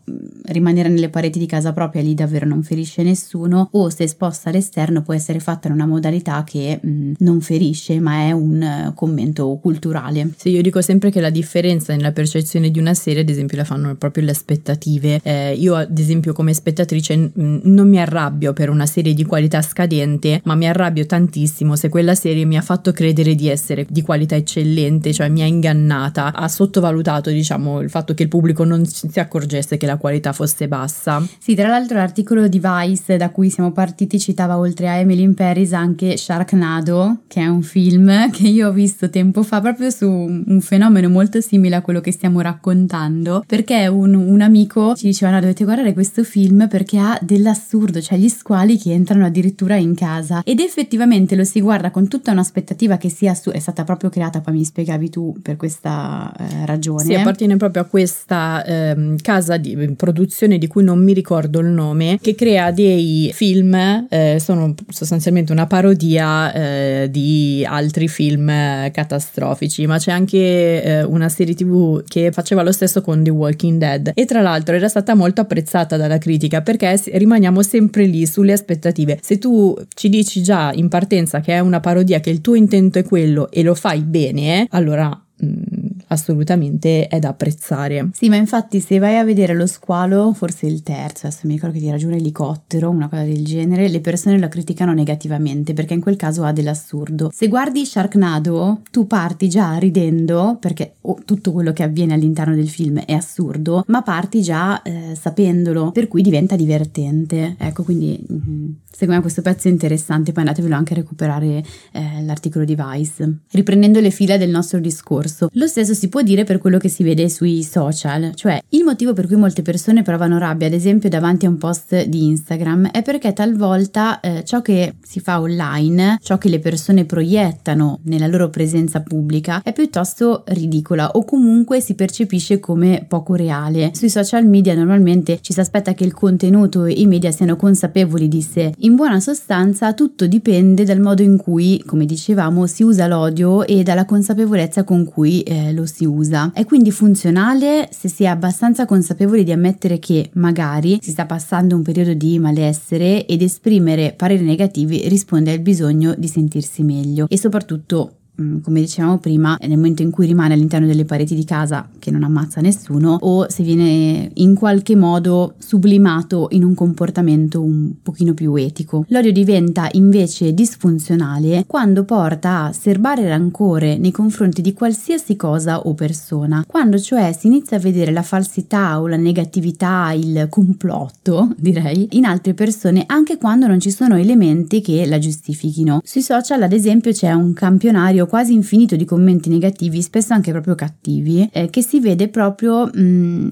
rimanere nelle pareti di casa propria, lì davvero non ferisce nessuno, o se esposta all'esterno può essere fatta in una modalità che non ferisce ma è un commento culturale. Se io dico sempre che la differenza nella percezione di una serie, ad esempio, la fanno proprio le aspettative. Io ad esempio come spettatrice non mi arrabbio per una serie di qualità scadente, ma mi arrabbio tantissimo se quella serie mi ha fatto credere di essere di qualità eccellente, cioè mi ha ingannata, ha sottovalutato, diciamo, il fatto che il pubblico non si accorgesse che la qualità fosse bassa. Sì, tra l'altro l'articolo di Vice da cui siamo partiti citava, oltre a Emily in Paris, anche Sharknado, che è un film che io ho visto tempo fa proprio su un fenomeno molto simile a quello che stiamo raccontando, perché un amico ci diceva: no, dovete guardare questo film perché ha dell'assurdo, cioè gli squali che entrano addirittura in casa, ed effettivamente lo si guarda con tutta un'aspettativa che sia è stata proprio creata, poi mi spiegavi tu, per questa ragione. Sì, appartiene proprio a questa casa di produzione di cui non mi ricordo il nome, che crea dei film, sono sostanzialmente una parodia di altri film catastrofici, ma c'è anche una serie TV che faceva lo stesso con The Walking Dead, e tra l'altro era stata molto apprezzata dalla critica, perché rimaniamo sempre lì sulle aspettative. Se tu ci dici già in partenza che è una parodia, che il tuo intento è quello e lo fai bene, allora assolutamente è da apprezzare. Sì, ma infatti se vai a vedere lo squalo, forse il terzo, adesso mi ricordo, che tira giù un elicottero, una cosa del genere, le persone lo criticano negativamente perché in quel caso ha dell'assurdo. Se guardi Sharknado tu parti già ridendo, perché tutto quello che avviene all'interno del film è assurdo, ma parti già sapendolo, per cui diventa divertente. Ecco, quindi secondo me questo pezzo è interessante, poi andatevelo anche a recuperare l'articolo di Vice. Riprendendo le fila del nostro discorso, lo stesso si può dire per quello che si vede sui social, cioè il motivo per cui molte persone provano rabbia, ad esempio davanti a un post di Instagram, è perché talvolta ciò che si fa online, ciò che le persone proiettano nella loro presenza pubblica, è piuttosto ridicola o comunque si percepisce come poco reale. Sui social media normalmente ci si aspetta che il contenuto e i media siano consapevoli di sé. In buona sostanza tutto dipende dal modo in cui, come dicevamo, si usa l'odio e dalla consapevolezza con cui lo si usa. È quindi funzionale se si è abbastanza consapevoli di ammettere che magari si sta passando un periodo di malessere, ed esprimere pareri negativi risponde al bisogno di sentirsi meglio e soprattutto come dicevamo prima, nel momento in cui rimane all'interno delle pareti di casa, che non ammazza nessuno, o se viene in qualche modo sublimato in un comportamento un pochino più etico. L'odio diventa invece disfunzionale quando porta a serbare rancore nei confronti di qualsiasi cosa o persona, quando cioè si inizia a vedere la falsità o la negatività, il complotto direi, in altre persone anche quando non ci sono elementi che la giustifichino. Sui social ad esempio c'è un campionario quasi infinito di commenti negativi, spesso anche proprio cattivi, che si vede proprio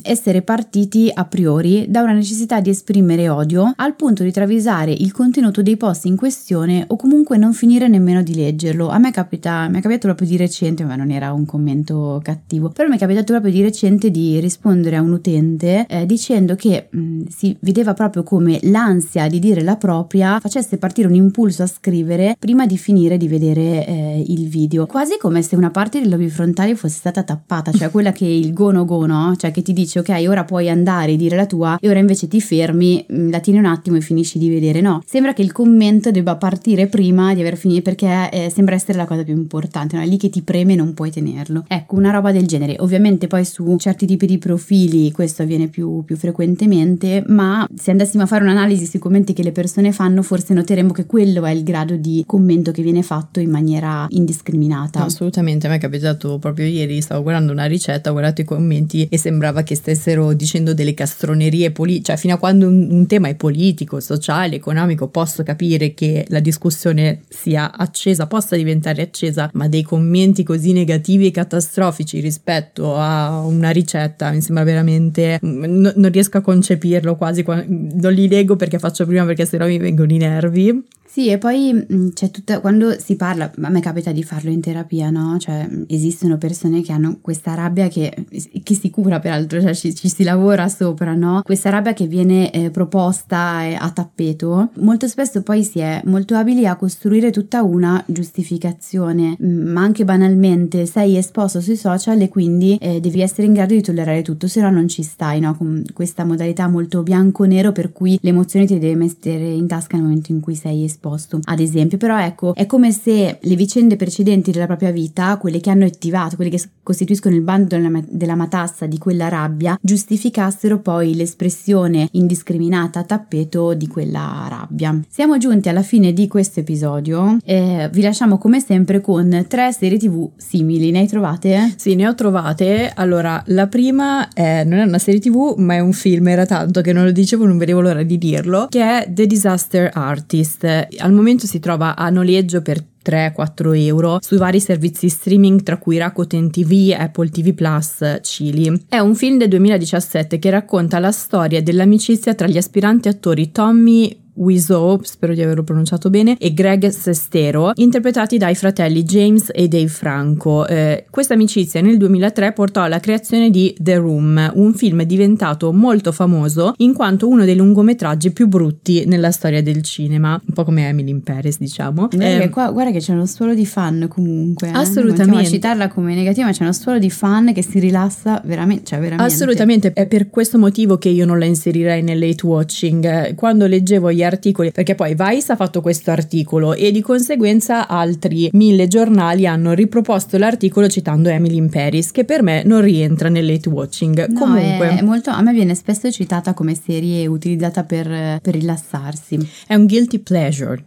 essere partiti a priori da una necessità di esprimere odio, al punto di travisare il contenuto dei post in questione o comunque non finire nemmeno di leggerlo. A me mi è capitato proprio di recente, ma non era un commento cattivo, però mi è capitato proprio di recente di rispondere a un utente dicendo che si vedeva proprio come l'ansia di dire la propria facesse partire un impulso a scrivere prima di finire di vedere il video, quasi come se una parte dei lobi frontali fosse stata tappata, cioè quella che è il gono, cioè che ti dice ok, ora puoi andare e dire la tua, e ora invece ti fermi, la tieni un attimo e finisci di vedere. No, sembra che il commento debba partire prima di aver finito, perché sembra essere la cosa più importante, no? È lì che ti preme e non puoi tenerlo, ecco, una roba del genere. Ovviamente poi su certi tipi di profili questo avviene più frequentemente, ma se andassimo a fare un'analisi sui commenti che le persone fanno, forse noteremmo che quello è il grado di commento che viene fatto in maniera indiscriminata. Assolutamente, a me è capitato proprio ieri, stavo guardando una ricetta, ho guardato i commenti e sembrava che stessero dicendo delle castronerie cioè fino a quando un tema è politico, sociale, economico, posso capire che la discussione sia accesa, possa diventare accesa, ma dei commenti così negativi e catastrofici rispetto a una ricetta mi sembra veramente, non riesco a concepirlo, quasi non li leggo perché faccio prima, perché sennò mi vengono i nervi. Sì, e poi c'è tutta, quando si parla, a me capita di farlo in terapia, no? Cioè esistono persone che hanno questa rabbia che si cura peraltro, cioè ci si lavora sopra, no? Questa rabbia che viene proposta a tappeto, molto spesso poi si è molto abili a costruire tutta una giustificazione, ma anche banalmente sei esposto sui social e quindi devi essere in grado di tollerare tutto, se no non ci stai, no? Con questa modalità molto bianco-nero per cui l'emozione ti deve mettere in tasca nel momento in cui sei esposto. Ad esempio, però ecco, è come se le vicende precedenti della propria vita, quelle che hanno attivato, quelle che costituiscono il bando della matassa di quella rabbia, giustificassero poi l'espressione indiscriminata a tappeto di quella rabbia. Siamo giunti alla fine di questo episodio, vi lasciamo come sempre con 3 serie TV simili. Ne hai trovate? Sì, ne ho trovate. Allora, la prima non è una serie TV, ma è un film, era tanto che non lo dicevo, non vedevo l'ora di dirlo, che è The Disaster Artist. Al momento si trova a noleggio per 3-4 euro sui vari servizi streaming, tra cui Rakuten TV, Apple TV Plus, Chili. È un film del 2017 che racconta la storia dell'amicizia tra gli aspiranti attori Tommy Wiseau, spero di averlo pronunciato bene, e Greg Sestero, interpretati dai fratelli James e Dave Franco. Questa amicizia nel 2003 portò alla creazione di The Room, un film diventato molto famoso in quanto uno dei lungometraggi più brutti nella storia del cinema, un po' come Emily in Paris, diciamo. Qua, guarda che c'è uno stuolo di fan comunque. Assolutamente. Continuiamo a citarla come negativa, ma c'è uno stuolo di fan che si rilassa veramente, cioè veramente. Assolutamente, è per questo motivo che io non la inserirei nell'hate watching. Quando leggevo gli articoli, perché poi Vice ha fatto questo articolo e di conseguenza altri 1000 giornali hanno riproposto l'articolo citando Emily in Paris, che per me non rientra nell'hate watching. No, comunque è molto, a me viene spesso citata come serie utilizzata per rilassarsi, è un guilty pleasure.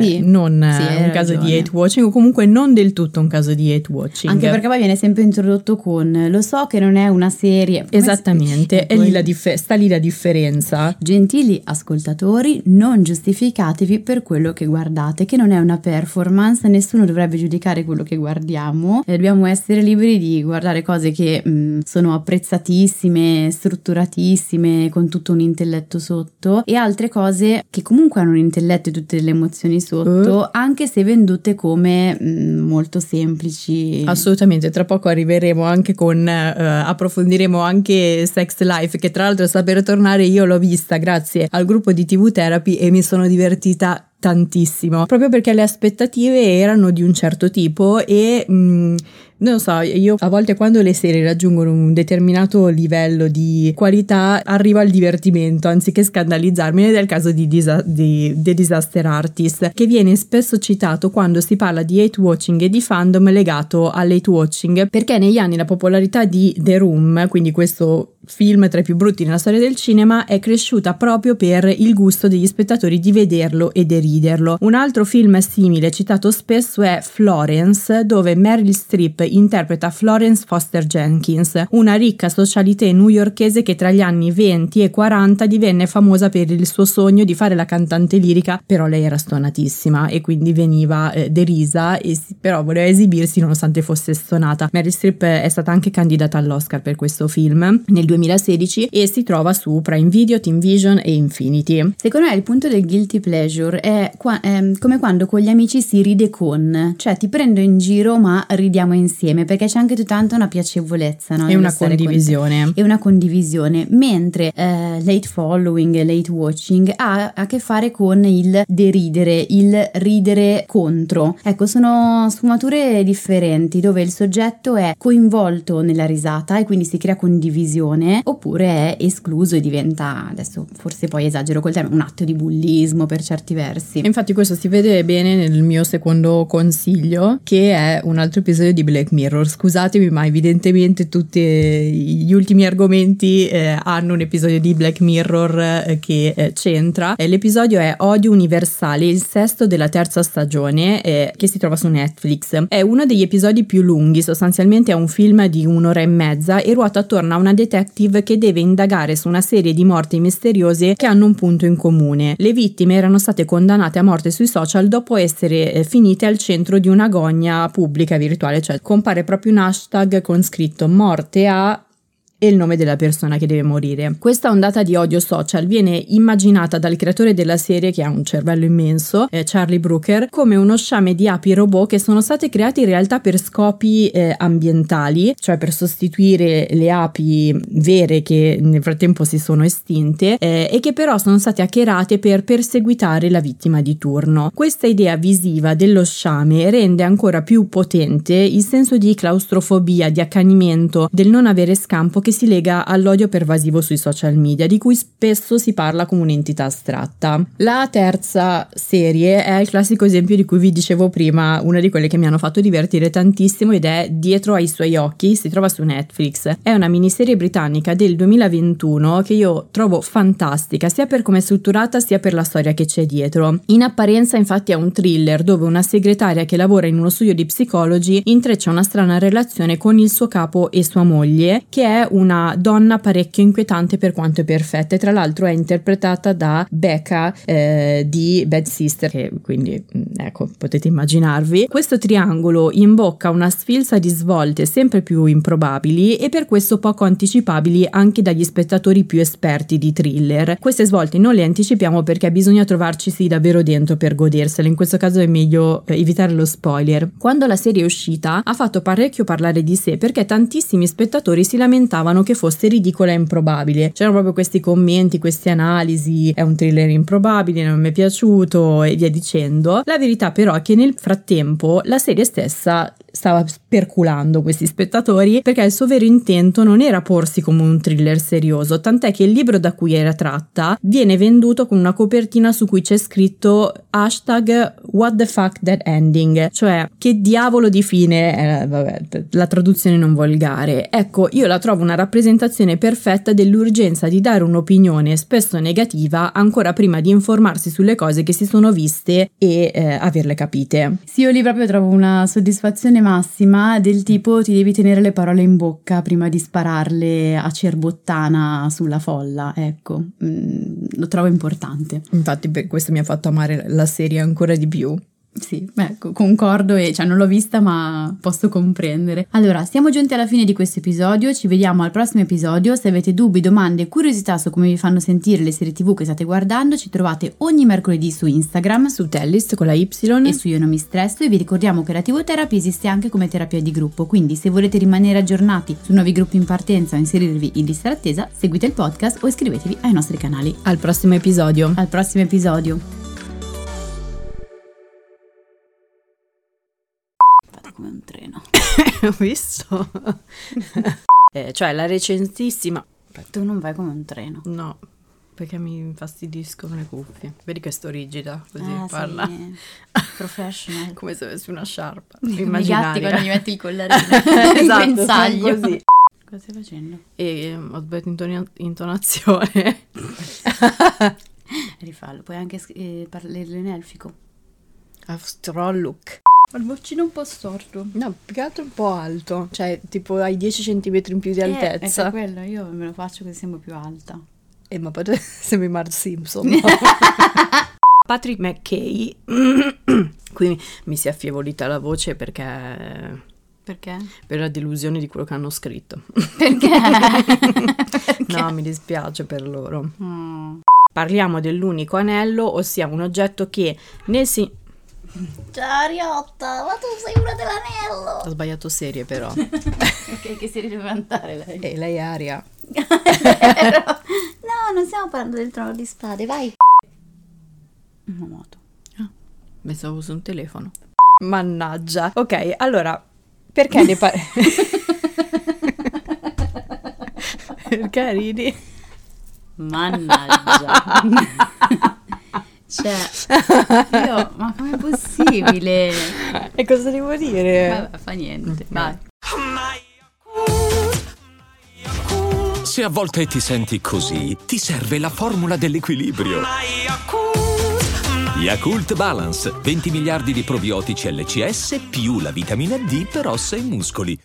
Sì, non sì, un caso ragione. Di hate watching, o comunque non del tutto un caso di hate watching, anche perché poi viene sempre introdotto con lo so che non è una serie. Come esattamente è lì sta lì la differenza. Gentili ascoltatori, non giustificatevi per quello che guardate, che non è una performance, nessuno dovrebbe giudicare quello che guardiamo, dobbiamo essere liberi di guardare cose che sono apprezzatissime, strutturatissime, con tutto un intelletto sotto, e altre cose che comunque hanno un intelletto e tutte le emozioni sotto, anche se vendute come molto semplici. Assolutamente, tra poco arriveremo anche con approfondiremo anche Sex Life, che tra l'altro, saper tornare, io l'ho vista grazie al gruppo di TV Therapy e mi sono divertita tantissimo, proprio perché le aspettative erano di un certo tipo e non so, io a volte quando le serie raggiungono un determinato livello di qualità arrivo al divertimento anziché scandalizzarmi. Ed è il caso di The Disaster Artist, che viene spesso citato quando si parla di hate watching e di fandom legato all'hate watching, perché negli anni la popolarità di The Room, quindi questo film tra i più brutti nella storia del cinema, è cresciuta proprio per il gusto degli spettatori di vederlo e deriderlo. Un altro film simile citato spesso è Florence, dove Meryl Streep interpreta Florence Foster Jenkins, una ricca socialité newyorkese che tra gli anni 20 e 40 divenne famosa per il suo sogno di fare la cantante lirica, però lei era stonatissima e quindi veniva derisa, e però voleva esibirsi nonostante fosse stonata. Meryl Streep è stata anche candidata all'Oscar per questo film nel 2016 e si trova su Prime Video, Team Vision e Infinity. Secondo me il punto del guilty pleasure è come quando con gli amici si ride con, cioè ti prendo in giro ma ridiamo insieme, perché c'è anche tutta una piacevolezza, no? E una condivisione. Mentre l'hate following e l'hate watching ha a che fare con il ridere contro. Ecco, sono sfumature differenti dove il soggetto è coinvolto nella risata e quindi si crea condivisione, oppure è escluso e diventa, adesso forse poi esagero col termine, un atto di bullismo per certi versi. Infatti questo si vede bene nel mio secondo consiglio, che è un altro episodio di Black Mirror. Scusatemi, ma evidentemente tutti gli ultimi argomenti hanno un episodio di Black Mirror che c'entra. L'episodio è Odio Universale, il sesto della terza stagione, che si trova su Netflix. È uno degli episodi più lunghi, sostanzialmente è un film di 1 ora e mezza e ruota attorno a una detective che deve indagare su una serie di morti misteriose che hanno un punto in comune. Le vittime erano state condannate a morte sui social dopo essere finite al centro di un'agonia pubblica virtuale, cioè compare proprio un hashtag con scritto morte a e il nome della persona che deve morire. Questa ondata di odio social viene immaginata dal creatore della serie, che ha un cervello immenso, Charlie Brooker, come uno sciame di api robot che sono state create in realtà per scopi ambientali, cioè per sostituire le api vere che nel frattempo si sono estinte e che però sono state hackerate per perseguitare la vittima di turno. Questa idea visiva dello sciame rende ancora più potente il senso di claustrofobia, di accanimento, del non avere scampo che si lega all'odio pervasivo sui social media, di cui spesso si parla come un'entità astratta. La terza serie è il classico esempio di cui vi dicevo prima, una di quelle che mi hanno fatto divertire tantissimo, ed è Dietro ai suoi occhi, si trova su Netflix. È una miniserie britannica del 2021 che io trovo fantastica, sia per come è strutturata sia per la storia che c'è dietro. In apparenza infatti è un thriller dove una segretaria che lavora in uno studio di psicologi intreccia una strana relazione con il suo capo e sua moglie, che è una donna parecchio inquietante per quanto è perfetta, e tra l'altro è interpretata da Becca di Bad Sister, che quindi ecco, potete immaginarvi. Questo triangolo imbocca una sfilza di svolte sempre più improbabili e per questo poco anticipabili anche dagli spettatori più esperti di thriller. Queste svolte non le anticipiamo perché bisogna trovarci sì davvero dentro per godersele, in questo caso è meglio evitare lo spoiler. Quando la serie è uscita ha fatto parecchio parlare di sé, perché tantissimi spettatori si lamentavano che fosse ridicola e improbabile. C'erano proprio questi commenti, queste analisi: è un thriller improbabile, non mi è piaciuto e via dicendo. La verità però è che nel frattempo la serie stessa stava perculando questi spettatori, perché il suo vero intento non era porsi come un thriller serioso, tant'è che il libro da cui era tratta viene venduto con una copertina su cui c'è scritto hashtag what the fuck that ending, cioè che diavolo di fine, vabbè, la traduzione non volgare. Ecco, io la trovo una rappresentazione perfetta dell'urgenza di dare un'opinione spesso negativa ancora prima di informarsi sulle cose che si sono viste e averle capite. Sì, io lì proprio trovo una soddisfazione massima del tipo: ti devi tenere le parole in bocca prima di spararle a cerbottana sulla folla. Ecco, lo trovo importante. Infatti per questo mi ha fatto amare la serie ancora di più. Sì, ecco, concordo, e cioè non l'ho vista ma posso comprendere. Allora, siamo giunti alla fine di questo episodio, ci vediamo al prossimo episodio. Se avete dubbi, domande e curiosità su come vi fanno sentire le serie TV che state guardando, ci trovate ogni mercoledì su Instagram, su Tellist con la Y e su Io non mi stresso, e vi ricordiamo che la TV Therapy esiste anche come terapia di gruppo, quindi se volete rimanere aggiornati su nuovi gruppi in partenza o inserirvi in lista d'attesa, seguite il podcast o iscrivetevi ai nostri canali. Al prossimo episodio. ho visto. Cioè la recentissima. Tu non vai come un treno. No, perché mi infastidisco con le cuffie. Vedi che sto rigida, così parla. Sì, professional. Come se avessi una sciarpa. Come i gatti quando gli metti il collarino. Esatto, sono così. Cosa stai facendo? E ho sbagliato intonazione. Rifallo, puoi anche parlarlo in elfico. Astroluc. Ho il boccino un po' storto. No, più che altro un po' alto. Cioè, tipo hai 10 centimetri in più di altezza. È quello, io me lo faccio così sembro più alta. Ma poi sembri Marge Simpson, no? Patrick McKay. Qui mi si è affievolita la voce perché... Perché? Per la delusione di quello che hanno scritto. Perché? No, mi dispiace per loro. Mm. Parliamo dell'unico anello, ossia un oggetto che Ciariotta, ma tu sei una dell'anello! Ho sbagliato serie però. Ok, che serie deve vantare lei? Lei è Aria. No, non stiamo parlando del Trono di Spade, vai! Una moto. Ah, pensavo su un telefono. Mannaggia. Ok, allora... Perché ne parliamo? Perché ridi? Mannaggia. Cioè, io, ma com'è possibile? E cosa devo dire? Vabbè, fa niente, vai. Se a volte ti senti così, ti serve la formula dell'equilibrio. Yakult Balance, 20 miliardi di probiotici LCS più la vitamina D per ossa e muscoli,